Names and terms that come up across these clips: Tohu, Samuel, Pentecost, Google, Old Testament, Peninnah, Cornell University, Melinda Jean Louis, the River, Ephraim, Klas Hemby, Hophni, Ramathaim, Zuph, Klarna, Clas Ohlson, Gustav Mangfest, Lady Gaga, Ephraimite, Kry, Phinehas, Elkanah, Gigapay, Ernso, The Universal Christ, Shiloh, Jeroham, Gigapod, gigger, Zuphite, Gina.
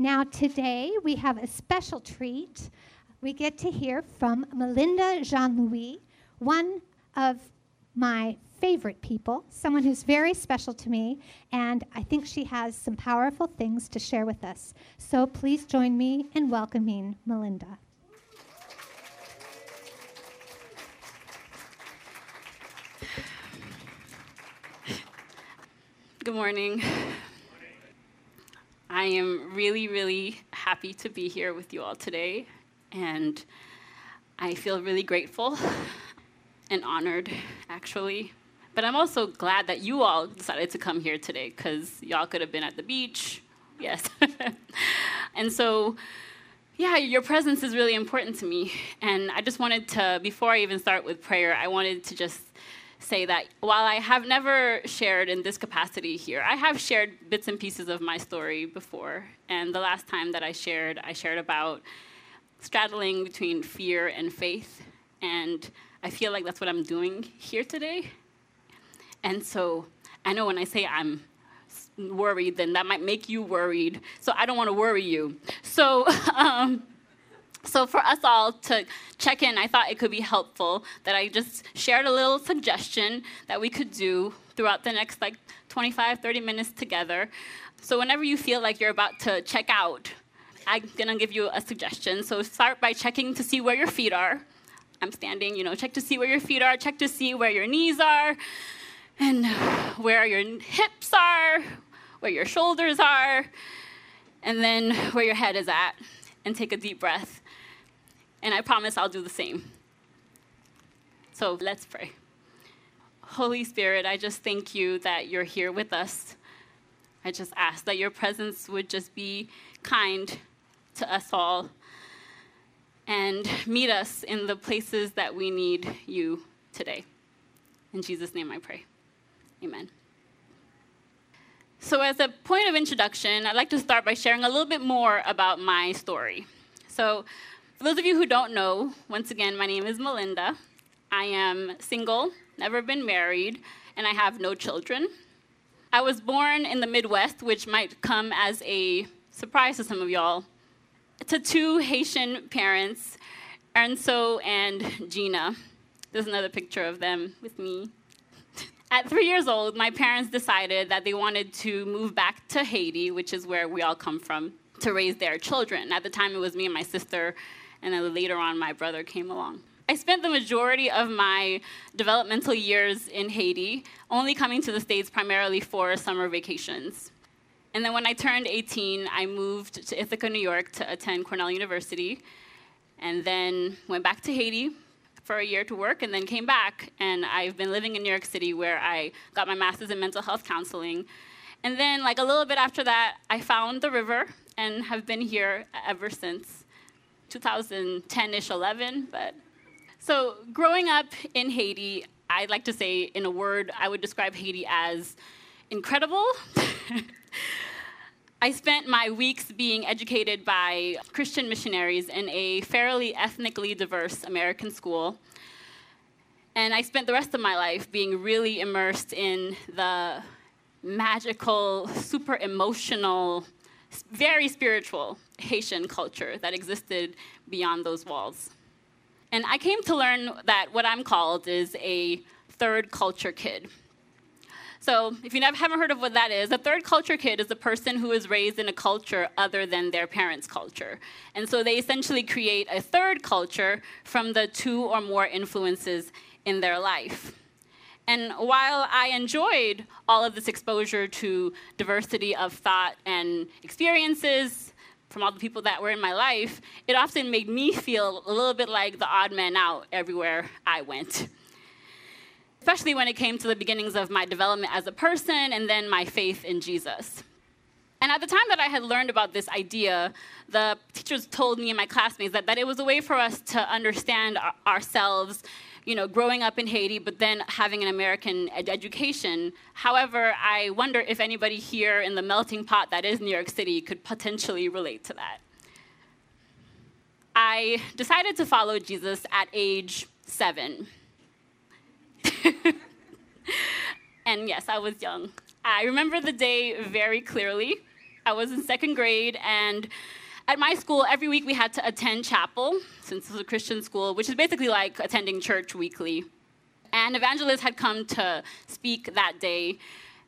Now today we have a special treat. We get to hear from Melinda Jean Louis, one of my favorite people, someone who's very special to me, and I think she has some powerful things to share with us. So please join me in welcoming Melinda. Good morning. I am really, really happy to be here with you all today, and I feel really grateful and honored, actually. But I'm also glad that you all decided to come here today, because y'all could have been at the beach. Yes. And so, yeah, your presence is really important to me. And I just wanted to, before I even start with prayer, I wanted to just say that while I have never shared in this capacity here, I have shared bits and pieces of my story before. And the last time that I shared about straddling between fear and faith. And I feel like that's what I'm doing here today. And so I know when I say I'm worried, then that might make you worried. So I don't want to worry you. So so for us all to check in, I thought it could be helpful that I just shared a little suggestion that we could do throughout the next 25, 30 minutes together. So whenever you feel like you're about to check out, I'm going to give you a suggestion. So start by checking to see where your feet are. I'm standing, you know, check to see where your feet are, check to see where your knees are, and where your hips are, where your shoulders are, and then where your head is at, and take a deep breath. And I promise I'll do the same. So let's pray. Holy Spirit, I just thank you that you're here with us. I just ask that your presence would just be kind to us all, and meet us in the places that we need you today. In Jesus' name I pray. Amen. So as a point of introduction, I'd like to start by sharing a little bit more about my story. So for those of you who don't know, once again, my name is Melinda. I am single, never been married, and I have no children. I was born in the Midwest, which might come as a surprise to some of y'all, to two Haitian parents, Ernso and Gina. There's another picture of them with me. At 3 years old, my parents decided that they wanted to move back to Haiti, which is where we all come from, to raise their children. At the time, it was me and my sister, and then later on, my brother came along. I spent the majority of my developmental years in Haiti, only coming to the States primarily for summer vacations. And then when I turned 18, I moved to Ithaca, New York to attend Cornell University, and then went back to Haiti for a year to work, and then came back. And I've been living in New York City, where I got my master's in mental health counseling. And then a little bit after that, I found the river and have been here ever since 2010-ish, 11. But so growing up in Haiti, I'd like to say in a word, I would describe Haiti as incredible. I spent my weeks being educated by Christian missionaries in a fairly ethnically diverse American school. And I spent the rest of my life being really immersed in the magical, super emotional, very spiritual Haitian culture that existed beyond those walls. And I came to learn that what I'm called is a third culture kid. So if you haven't heard of what that is, a third culture kid is a person who is raised in a culture other than their parents' culture. And so they essentially create a third culture from the two or more influences in their life. And while I enjoyed all of this exposure to diversity of thought and experiences from all the people that were in my life, it often made me feel a little bit like the odd man out everywhere I went. Especially when it came to the beginnings of my development as a person and then my faith in Jesus. And at the time that I had learned about this idea, the teachers told me and my classmates that it was a way for us to understand ourselves, you know, growing up in Haiti, but then having an American education. However, I wonder if anybody here in the melting pot that is New York City could potentially relate to that. I decided to follow Jesus at age 7. And yes, I was young. I remember the day very clearly. I was in second grade, and at my school, every week we had to attend chapel, since this was a Christian school, which is basically like attending church weekly. And evangelists had come to speak that day.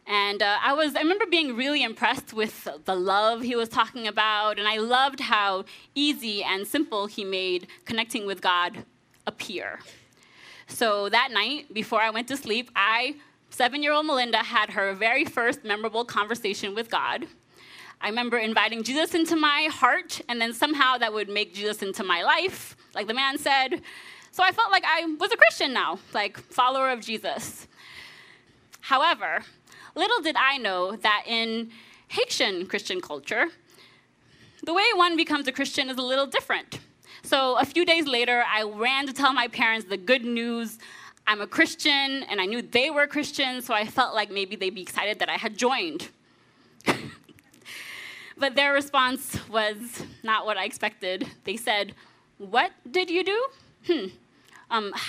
And I remember being really impressed with the love he was talking about, and I loved how easy and simple he made connecting with God appear. So that night, before I went to sleep, I, 7-year-old Melinda, had her very first memorable conversation with God. I remember inviting Jesus into my heart, and then somehow that would make Jesus into my life, like the man said. So I felt like I was a Christian now, like follower of Jesus. However, little did I know that in Haitian Christian culture, the way one becomes a Christian is a little different. So a few days later, I ran to tell my parents the good news. I'm a Christian, and I knew they were Christians, so I felt like maybe they'd be excited that I had joined. But their response was not what I expected. They said, "What did you do?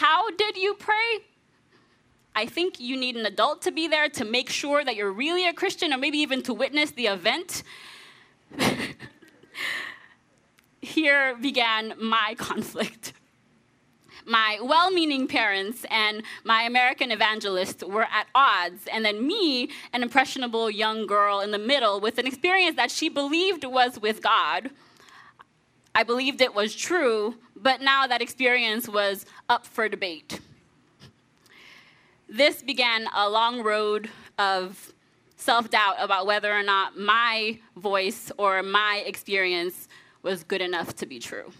How did you pray? I think you need an adult to be there to make sure that you're really a Christian, or maybe even to witness the event." Here began my conflict. My well-meaning parents and my American evangelist were at odds, and then me, an impressionable young girl in the middle with an experience that she believed was with God. I believed it was true, but now that experience was up for debate. This began a long road of self-doubt about whether or not my voice or my experience was good enough to be true.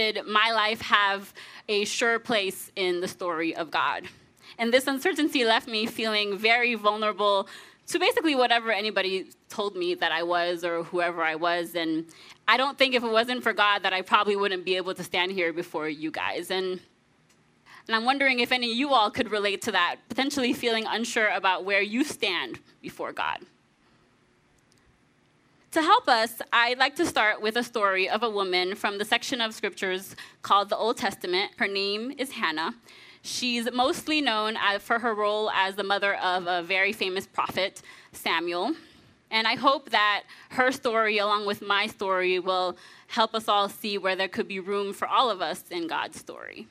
Did my life have a sure place in the story of God? And this uncertainty left me feeling very vulnerable to basically whatever anybody told me that I was or whoever I was. And I don't think if it wasn't for God that I probably wouldn't be able to stand here before you guys. And I'm wondering if any of you all could relate to that, potentially feeling unsure about where you stand before God. To help us, I'd like to start with a story of a woman from the section of scriptures called the Old Testament. Her name is Hannah. She's mostly known for her role as the mother of a very famous prophet, Samuel. And I hope that her story, along with my story, will help us all see where there could be room for all of us in God's story.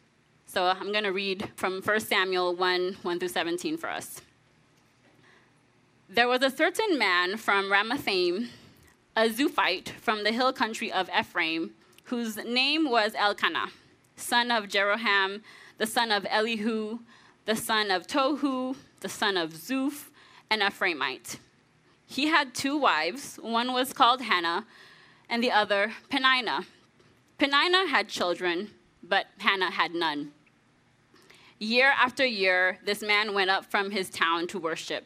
So I'm going to read from 1 Samuel 1:1 through 17 for us. There was a certain man from Ramathaim, a Zuphite from the hill country of Ephraim, whose name was Elkanah, son of Jeroham, the son of Elihu, the son of Tohu, the son of Zuph, an Ephraimite. He had two wives. One was called Hannah, and the other Peninnah. Peninnah had children, but Hannah had none. Year after year, this man went up from his town to worship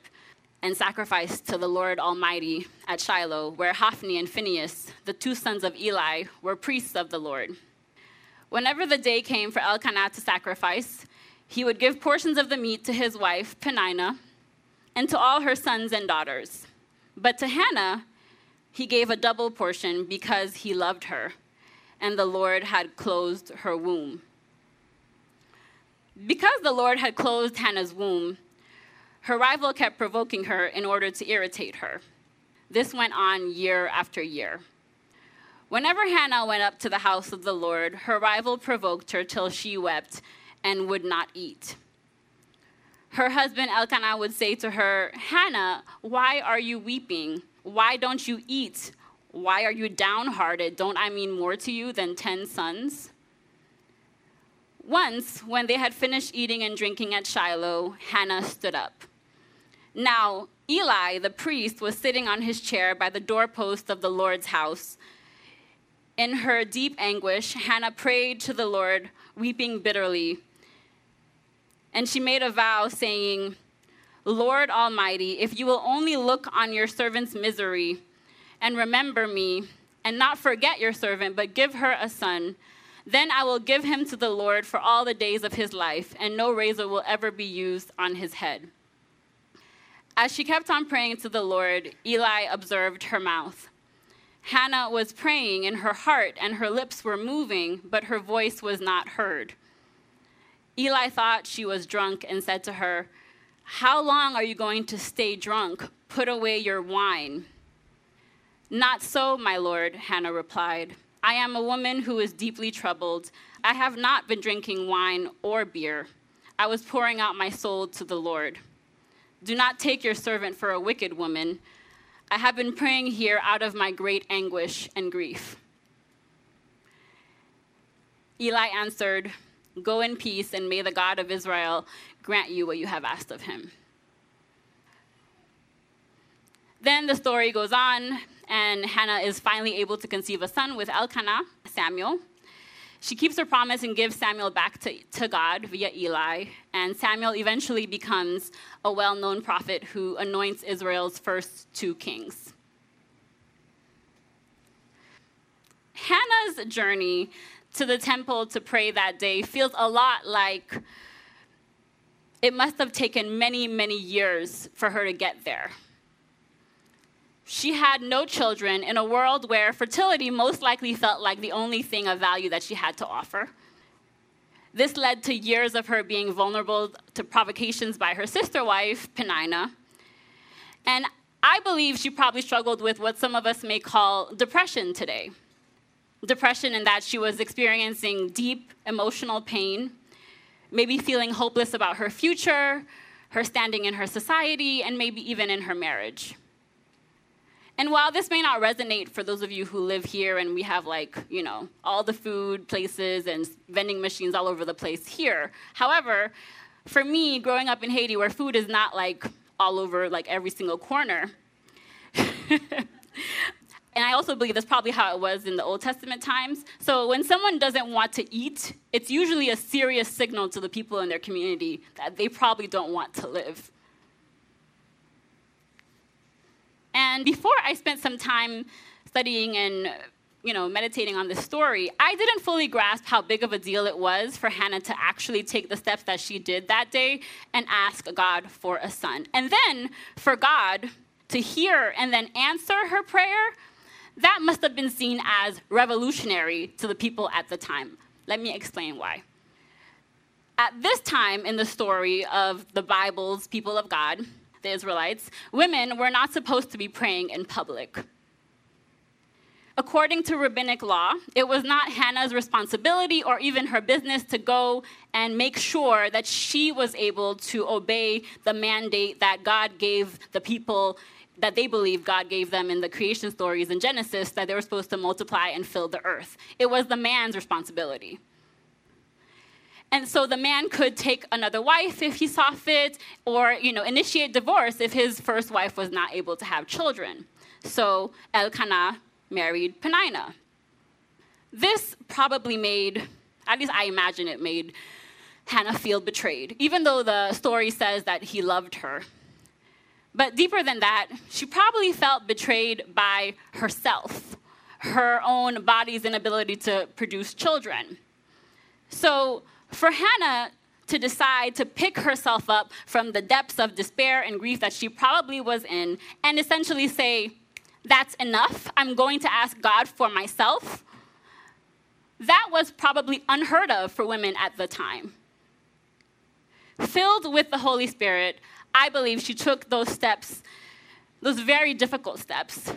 and sacrifice to the Lord Almighty at Shiloh, where Hophni and Phinehas, the two sons of Eli, were priests of the Lord. Whenever the day came for Elkanah to sacrifice, he would give portions of the meat to his wife, Peninnah, and to all her sons and daughters. But to Hannah, he gave a double portion because he loved her, and the Lord had closed her womb. Because the Lord had closed Hannah's womb, her rival kept provoking her in order to irritate her. This went on year after year. Whenever Hannah went up to the house of the Lord, her rival provoked her till she wept and would not eat. Her husband Elkanah would say to her, "Hannah, why are you weeping? Why don't you eat? Why are you downhearted? Don't I mean more to you than 10 sons? Once, when they had finished eating and drinking at Shiloh, Hannah stood up. Now, Eli, the priest, was sitting on his chair by the doorpost of the Lord's house. In her deep anguish, Hannah prayed to the Lord, weeping bitterly. And she made a vow, saying, 'Lord Almighty, if you will only look on your servant's misery and remember me, and not forget your servant, but give her a son, then I will give him to the Lord for all the days of his life, and no razor will ever be used on his head.' As she kept on praying to the Lord, Eli observed her mouth. Hannah was praying in her heart, and her lips were moving, but her voice was not heard. Eli thought she was drunk and said to her, 'How long are you going to stay drunk? Put away your wine.' "Not so, my lord," Hannah replied. "I am a woman who is deeply troubled. I have not been drinking wine or beer. I was pouring out my soul to the Lord. Do not take your servant for a wicked woman. I have been praying here out of my great anguish and grief." Eli answered, "Go in peace, and may the God of Israel grant you what you have asked of him." Then the story goes on, and Hannah is finally able to conceive a son with Elkanah, Samuel. She keeps her promise and gives Samuel back to God via Eli, and Samuel eventually becomes a well-known prophet who anoints Israel's first two kings. Hannah's journey to the temple to pray that day feels a lot like it must have taken many, many years for her to get there. She had no children in a world where fertility most likely felt like the only thing of value that she had to offer. This led to years of her being vulnerable to provocations by her sister wife, Peninnah. And I believe she probably struggled with what some of us may call depression today. Depression in that she was experiencing deep emotional pain, maybe feeling hopeless about her future, her standing in her society, and maybe even in her marriage. And while this may not resonate for those of you who live here and we have all the food places and vending machines all over the place here, however, for me, growing up in Haiti where food is not all over every single corner, and I also believe that's probably how it was in the Old Testament times. So when someone doesn't want to eat, it's usually a serious signal to the people in their community that they probably don't want to live. And before I spent some time studying and meditating on this story, I didn't fully grasp how big of a deal it was for Hannah to actually take the steps that she did that day and ask God for a son. And then for God to hear and then answer her prayer, that must have been seen as revolutionary to the people at the time. Let me explain why. At this time in the story of the Bible's people of God, the Israelites, women were not supposed to be praying in public. According to rabbinic law, it was not Hannah's responsibility or even her business to go and make sure that she was able to obey the mandate that God gave the people, that they believed God gave them in the creation stories in Genesis, that they were supposed to multiply and fill the earth. It was the man's responsibility. And so the man could take another wife if he saw fit, or initiate divorce if his first wife was not able to have children. So Elkanah married Peninnah. This probably made, at least I imagine it made, Hannah feel betrayed, even though the story says that he loved her. But deeper than that, she probably felt betrayed by herself, her own body's inability to produce children. So for Hannah to decide to pick herself up from the depths of despair and grief that she probably was in and essentially say, "That's enough, I'm going to ask God for myself," that was probably unheard of for women at the time. Filled with the Holy Spirit, I believe she took those steps, those very difficult steps,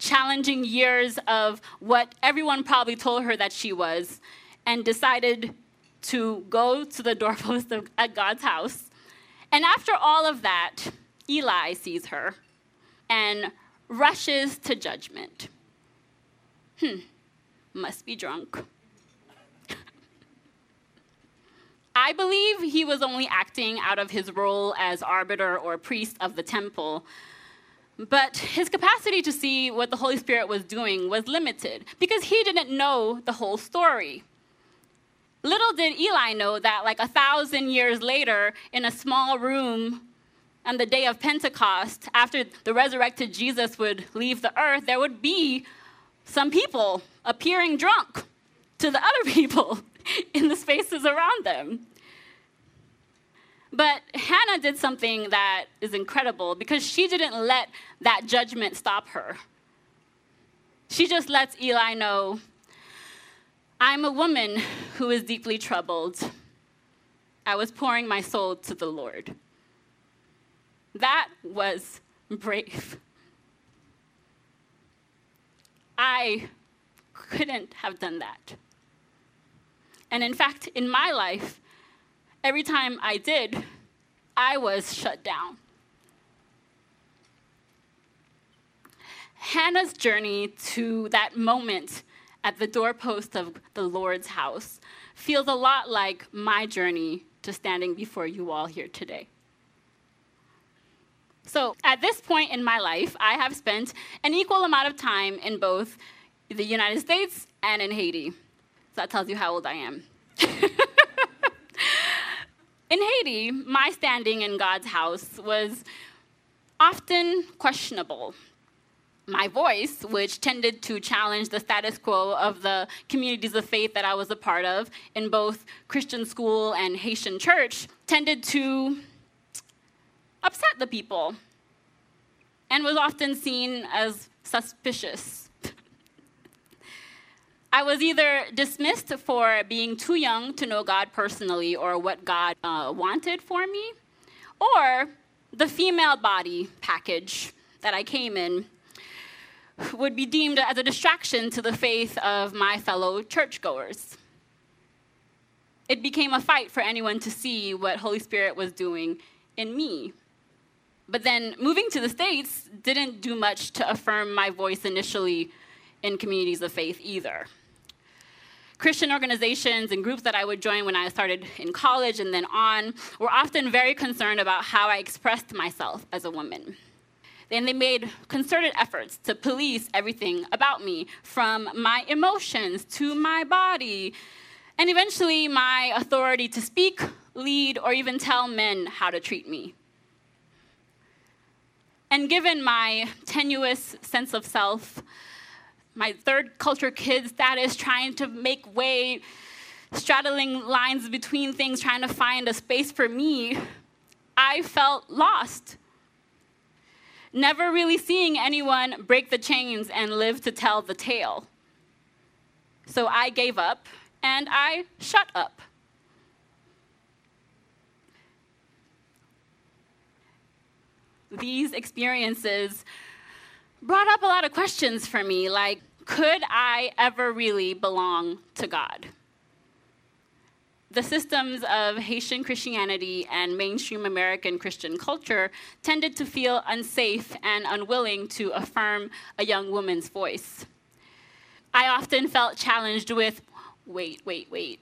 challenging years of what everyone probably told her that she was, and decided to go to the doorpost at God's house. And after all of that, Eli sees her and rushes to judgment. Must be drunk. I believe he was only acting out of his role as arbiter or priest of the temple, but his capacity to see what the Holy Spirit was doing was limited because he didn't know the whole story. Little did Eli know that 1,000 years later, in a small room on the day of Pentecost, after the resurrected Jesus would leave the earth, there would be some people appearing drunk to the other people in the spaces around them. But Hannah did something that is incredible because she didn't let that judgment stop her. She just lets Eli know, "I'm a woman who is deeply troubled. I was pouring my soul to the Lord." That was brave. I couldn't have done that. And in fact, in my life, every time I did, I was shut down. Hannah's journey to that moment at the doorpost of the Lord's house feels a lot like my journey to standing before you all here today. So at this point in my life, I have spent an equal amount of time in both the United States and in Haiti. So that tells you how old I am. In Haiti, my standing in God's house was often questionable. My voice, which tended to challenge the status quo of the communities of faith that I was a part of in both Christian school and Haitian church, tended to upset the people and was often seen as suspicious. I was either dismissed for being too young to know God personally or what God wanted for me, or the female body package that I came in would be deemed as a distraction to the faith of my fellow churchgoers. It became a fight for anyone to see what Holy Spirit was doing in me. But then moving to the States didn't do much to affirm my voice initially in communities of faith either. Christian organizations and groups that I would join when I started in college and then on were often very concerned about how I expressed myself as a woman. And they made concerted efforts to police everything about me, from my emotions to my body, and eventually my authority to speak, lead, or even tell men how to treat me. And given my tenuous sense of self, my third culture kid status, trying to make way, straddling lines between things, trying to find a space for me, I felt lost. Never really seeing anyone break the chains and live to tell the tale. So I gave up, and I shut up. These experiences brought up a lot of questions for me, like, could I ever really belong to God? The systems of Haitian Christianity and mainstream American Christian culture tended to feel unsafe and unwilling to affirm a young woman's voice. I often felt challenged with, wait,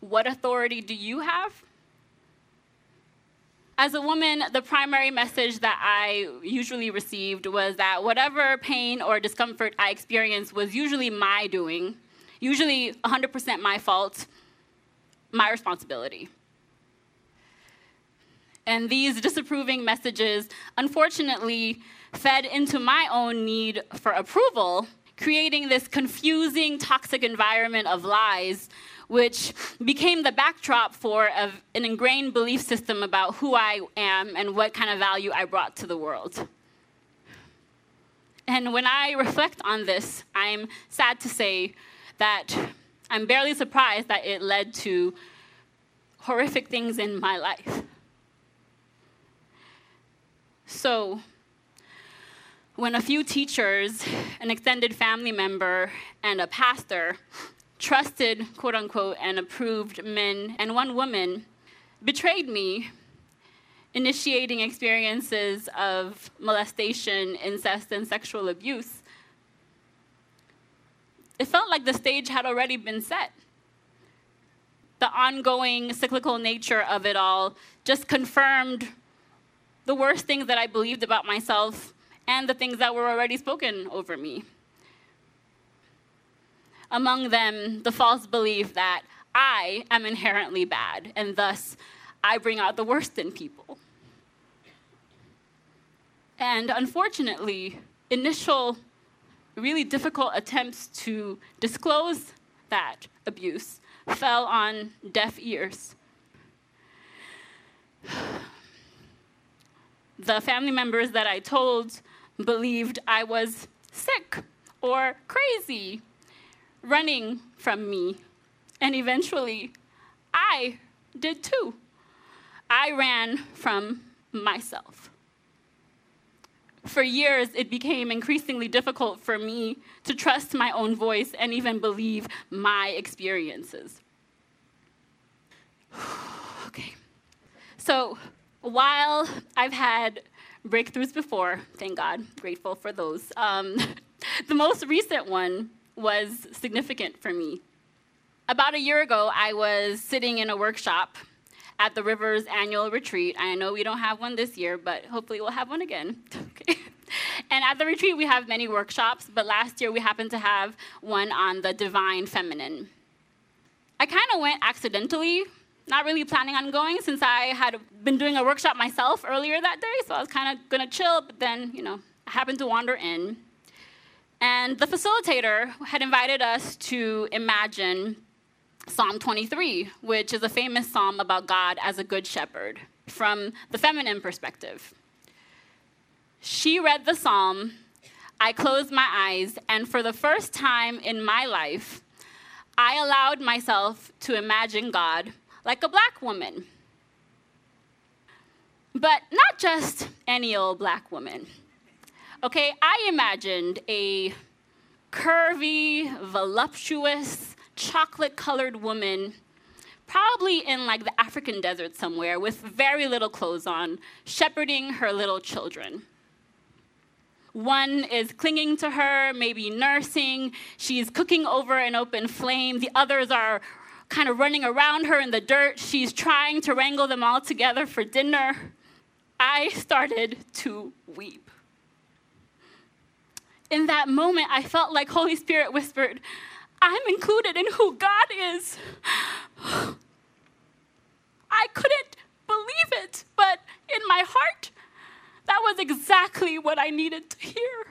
what authority do you have? As a woman, the primary message that I usually received was that whatever pain or discomfort I experienced was usually my doing, usually 100% my fault, my responsibility. And these disapproving messages, unfortunately, fed into my own need for approval, creating this confusing, toxic environment of lies, which became the backdrop for an ingrained belief system about who I am and what kind of value I brought to the world. And when I reflect on this, I'm sad to say that I'm barely surprised that it led to horrific things in my life. So, when a few teachers, an extended family member, and a pastor trusted, quote unquote, and approved men and one woman betrayed me, initiating experiences of molestation, incest, and sexual abuse, it felt like the stage had already been set. The ongoing cyclical nature of it all just confirmed the worst things that I believed about myself and the things that were already spoken over me. Among them, the false belief that I am inherently bad, and thus I bring out the worst in people. And unfortunately, initial really difficult attempts to disclose that abuse fell on deaf ears. The family members that I told believed I was sick or crazy, running from me. And eventually, I did too. I ran from myself. For years, it became increasingly difficult for me to trust my own voice and even believe my experiences. Okay. So while I've had breakthroughs before, thank God, grateful for those, the most recent one was significant for me. About a year ago, I was sitting in a workshop at the River's annual retreat. I know we don't have one this year, but hopefully we'll have one again. Okay. And at the retreat, we have many workshops, but last year we happened to have one on the divine feminine. I kind of went accidentally, not really planning on going since I had been doing a workshop myself earlier that day, so I was kind of going to chill, but then, you know, I happened to wander in. And the facilitator had invited us to imagine Psalm 23, which is a famous psalm about God as a good shepherd from the feminine perspective. She read the psalm, I closed my eyes, and for the first time in my life, I allowed myself to imagine God like a black woman. But not just any old black woman. Okay, I imagined a curvy, voluptuous, chocolate-colored woman, probably in like the African desert somewhere, with very little clothes on, shepherding her little children. One is clinging to her, maybe nursing. She's cooking over an open flame. The others are kind of running around her in the dirt. She's trying to wrangle them all together for dinner. I started to weep. In that moment, I felt like Holy Spirit whispered, I'm included in who God is. I couldn't believe it, but in my heart, that was exactly what I needed to hear.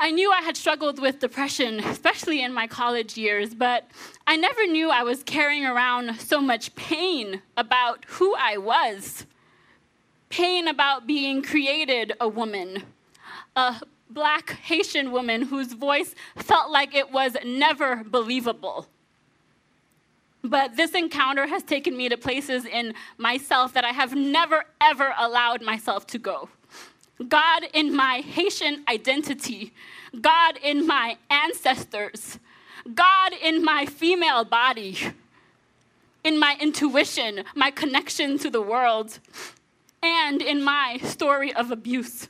I knew I had struggled with depression, especially in my college years, but I never knew I was carrying around so much pain about who I was. Pain about being created a woman, a Black Haitian woman whose voice felt like it was never believable. But this encounter has taken me to places in myself that I have never, ever allowed myself to go. God in my Haitian identity, God in my ancestors, God in my female body, in my intuition, my connection to the world, and in my story of abuse.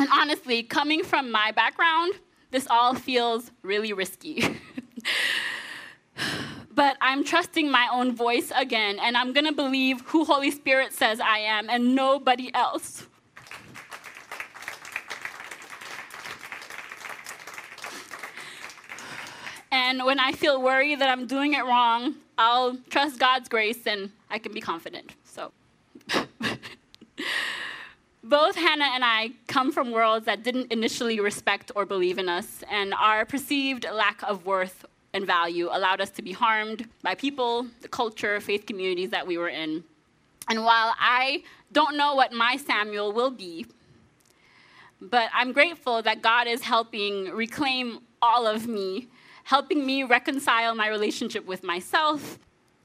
And honestly, coming from my background, this all feels really risky. But I'm trusting my own voice again, and I'm going to believe who Holy Spirit says I am and nobody else. And when I feel worried that I'm doing it wrong, I'll trust God's grace and I can be confident. So. Both Hannah and I come from worlds that didn't initially respect or believe in us, and our perceived lack of worth and value allowed us to be harmed by people, the culture, faith communities that we were in. And while I don't know what my Samuel will be, but I'm grateful that God is helping reclaim all of me, helping me reconcile my relationship with myself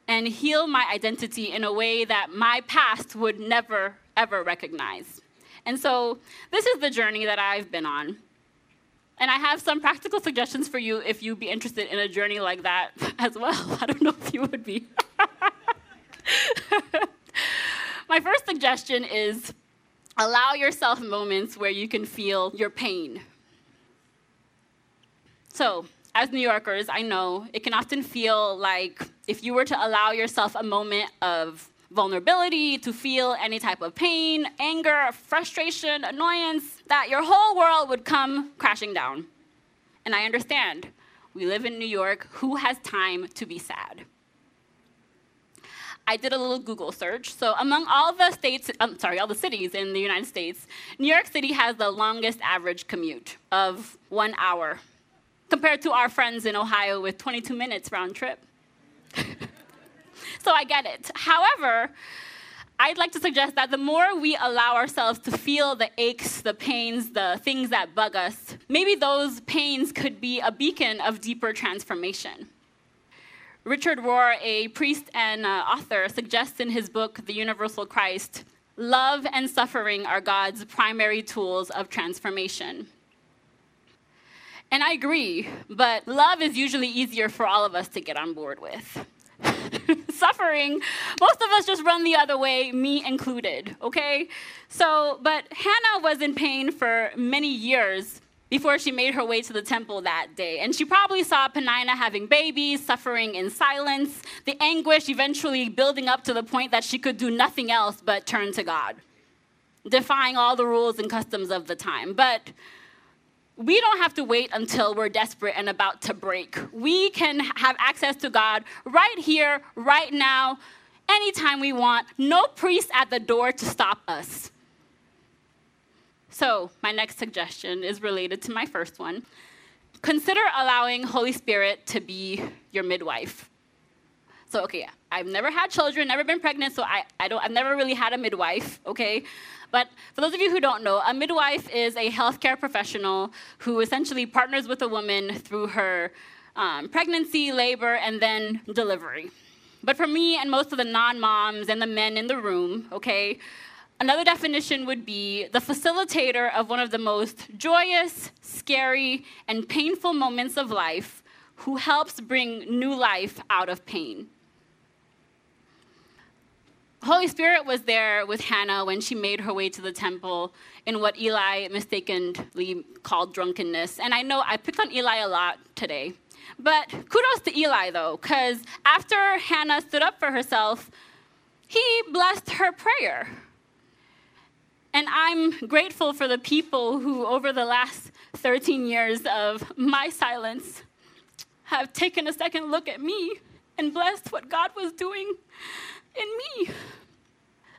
and heal my identity in a way that my past would never, ever recognize. And so this is the journey that I've been on. And I have some practical suggestions for you if you'd be interested in a journey like that as well. I don't know if you would be. My first suggestion is allow yourself moments where you can feel your pain. So as New Yorkers, I know it can often feel like if you were to allow yourself a moment of vulnerability, to feel any type of pain, anger, frustration, annoyance, that your whole world would come crashing down. And I understand. We live in New York. Who has time to be sad? I did a little Google search. So among all the cities in the United States, New York City has the longest average commute of 1 hour, compared to our friends in Ohio with 22 minutes round trip. So I get it. However, I'd like to suggest that the more we allow ourselves to feel the aches, the pains, the things that bug us, maybe those pains could be a beacon of deeper transformation. Richard Rohr, a priest and author, suggests in his book, The Universal Christ, love and suffering are God's primary tools of transformation. And I agree, but love is usually easier for all of us to get on board with. Suffering, most of us just run the other way, me included, okay? But Hannah was in pain for many years before she made her way to the temple that day. And she probably saw Peninnah having babies, suffering in silence, the anguish eventually building up to the point that she could do nothing else but turn to God, defying all the rules and customs of the time. But we don't have to wait until we're desperate and about to break. We can have access to God right here, right now, anytime we want. No priest at the door to stop us. So my next suggestion is related to my first one. Consider allowing Holy Spirit to be your midwife. So, okay, I've never had children, never been pregnant, so I've never really had a midwife, okay? But for those of you who don't know, a midwife is a healthcare professional who essentially partners with a woman through her pregnancy, labor, and then delivery. But for me and most of the non-moms and the men in the room, okay, another definition would be the facilitator of one of the most joyous, scary, and painful moments of life who helps bring new life out of pain. Holy Spirit was there with Hannah when she made her way to the temple in what Eli mistakenly called drunkenness. And I know I picked on Eli a lot today. But kudos to Eli, though, because after Hannah stood up for herself, he blessed her prayer. And I'm grateful for the people who, over the last 13 years of my silence, have taken a second look at me and blessed what God was doing in me.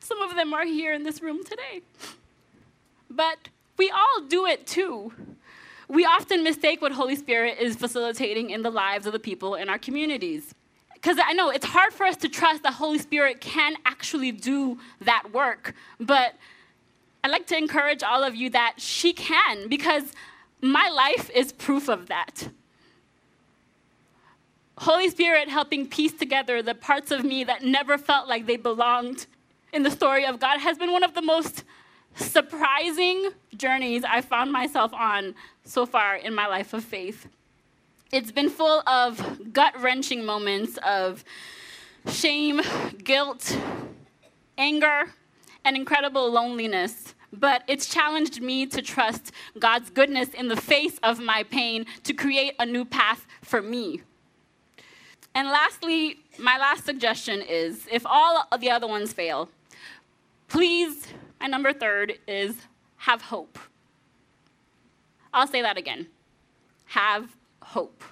Some of them are here in this room today. But we all do it too. We often mistake what Holy Spirit is facilitating in the lives of the people in our communities. Because I know it's hard for us to trust that Holy Spirit can actually do that work. But I'd like to encourage all of you that she can, because my life is proof of that. Holy Spirit helping piece together the parts of me that never felt like they belonged in the story of God has been one of the most surprising journeys I found myself on so far in my life of faith. It's been full of gut-wrenching moments of shame, guilt, anger, and incredible loneliness. But it's challenged me to trust God's goodness in the face of my pain to create a new path for me. And lastly, my last suggestion is, if all of the other ones fail, please, my number third is, have hope. I'll say that again. Have hope.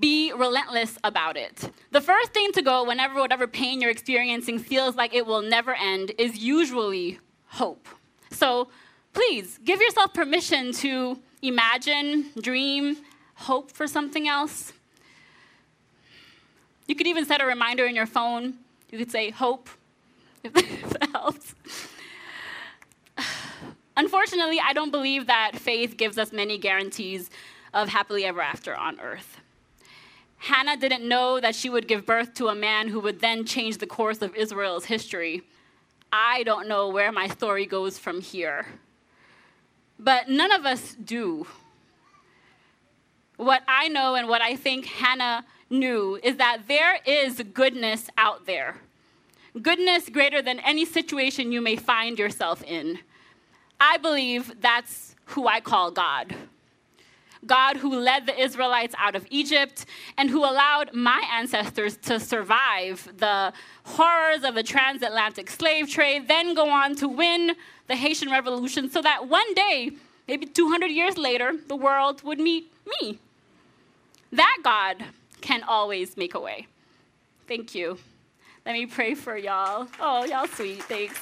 Be relentless about it. The first thing to go whenever whatever pain you're experiencing feels like it will never end is usually hope. So please, give yourself permission to imagine, dream, hope for something else. You could even set a reminder in your phone. You could say, hope, if that helps. Unfortunately, I don't believe that faith gives us many guarantees of happily ever after on earth. Hannah didn't know that she would give birth to a man who would then change the course of Israel's history. I don't know where my story goes from here. But none of us do. What I know and what I think Hannah knew is that there is goodness out there. Goodness greater than any situation you may find yourself in. I believe that's who I call God. God who led the Israelites out of Egypt and who allowed my ancestors to survive the horrors of the transatlantic slave trade, then go on to win the Haitian Revolution so that one day, maybe 200 years later, the world would meet me. That God can always make a way. Thank you. Let me pray for y'all. Oh, y'all sweet. Thanks.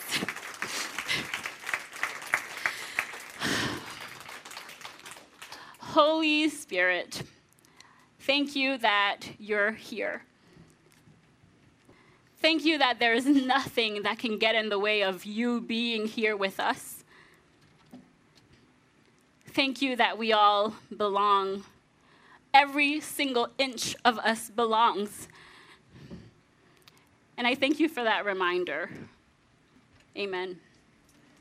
Holy Spirit, thank you that you're here. Thank you that there is nothing that can get in the way of you being here with us. Thank you that we all belong every single inch of us belongs. And I thank you for that reminder. Amen.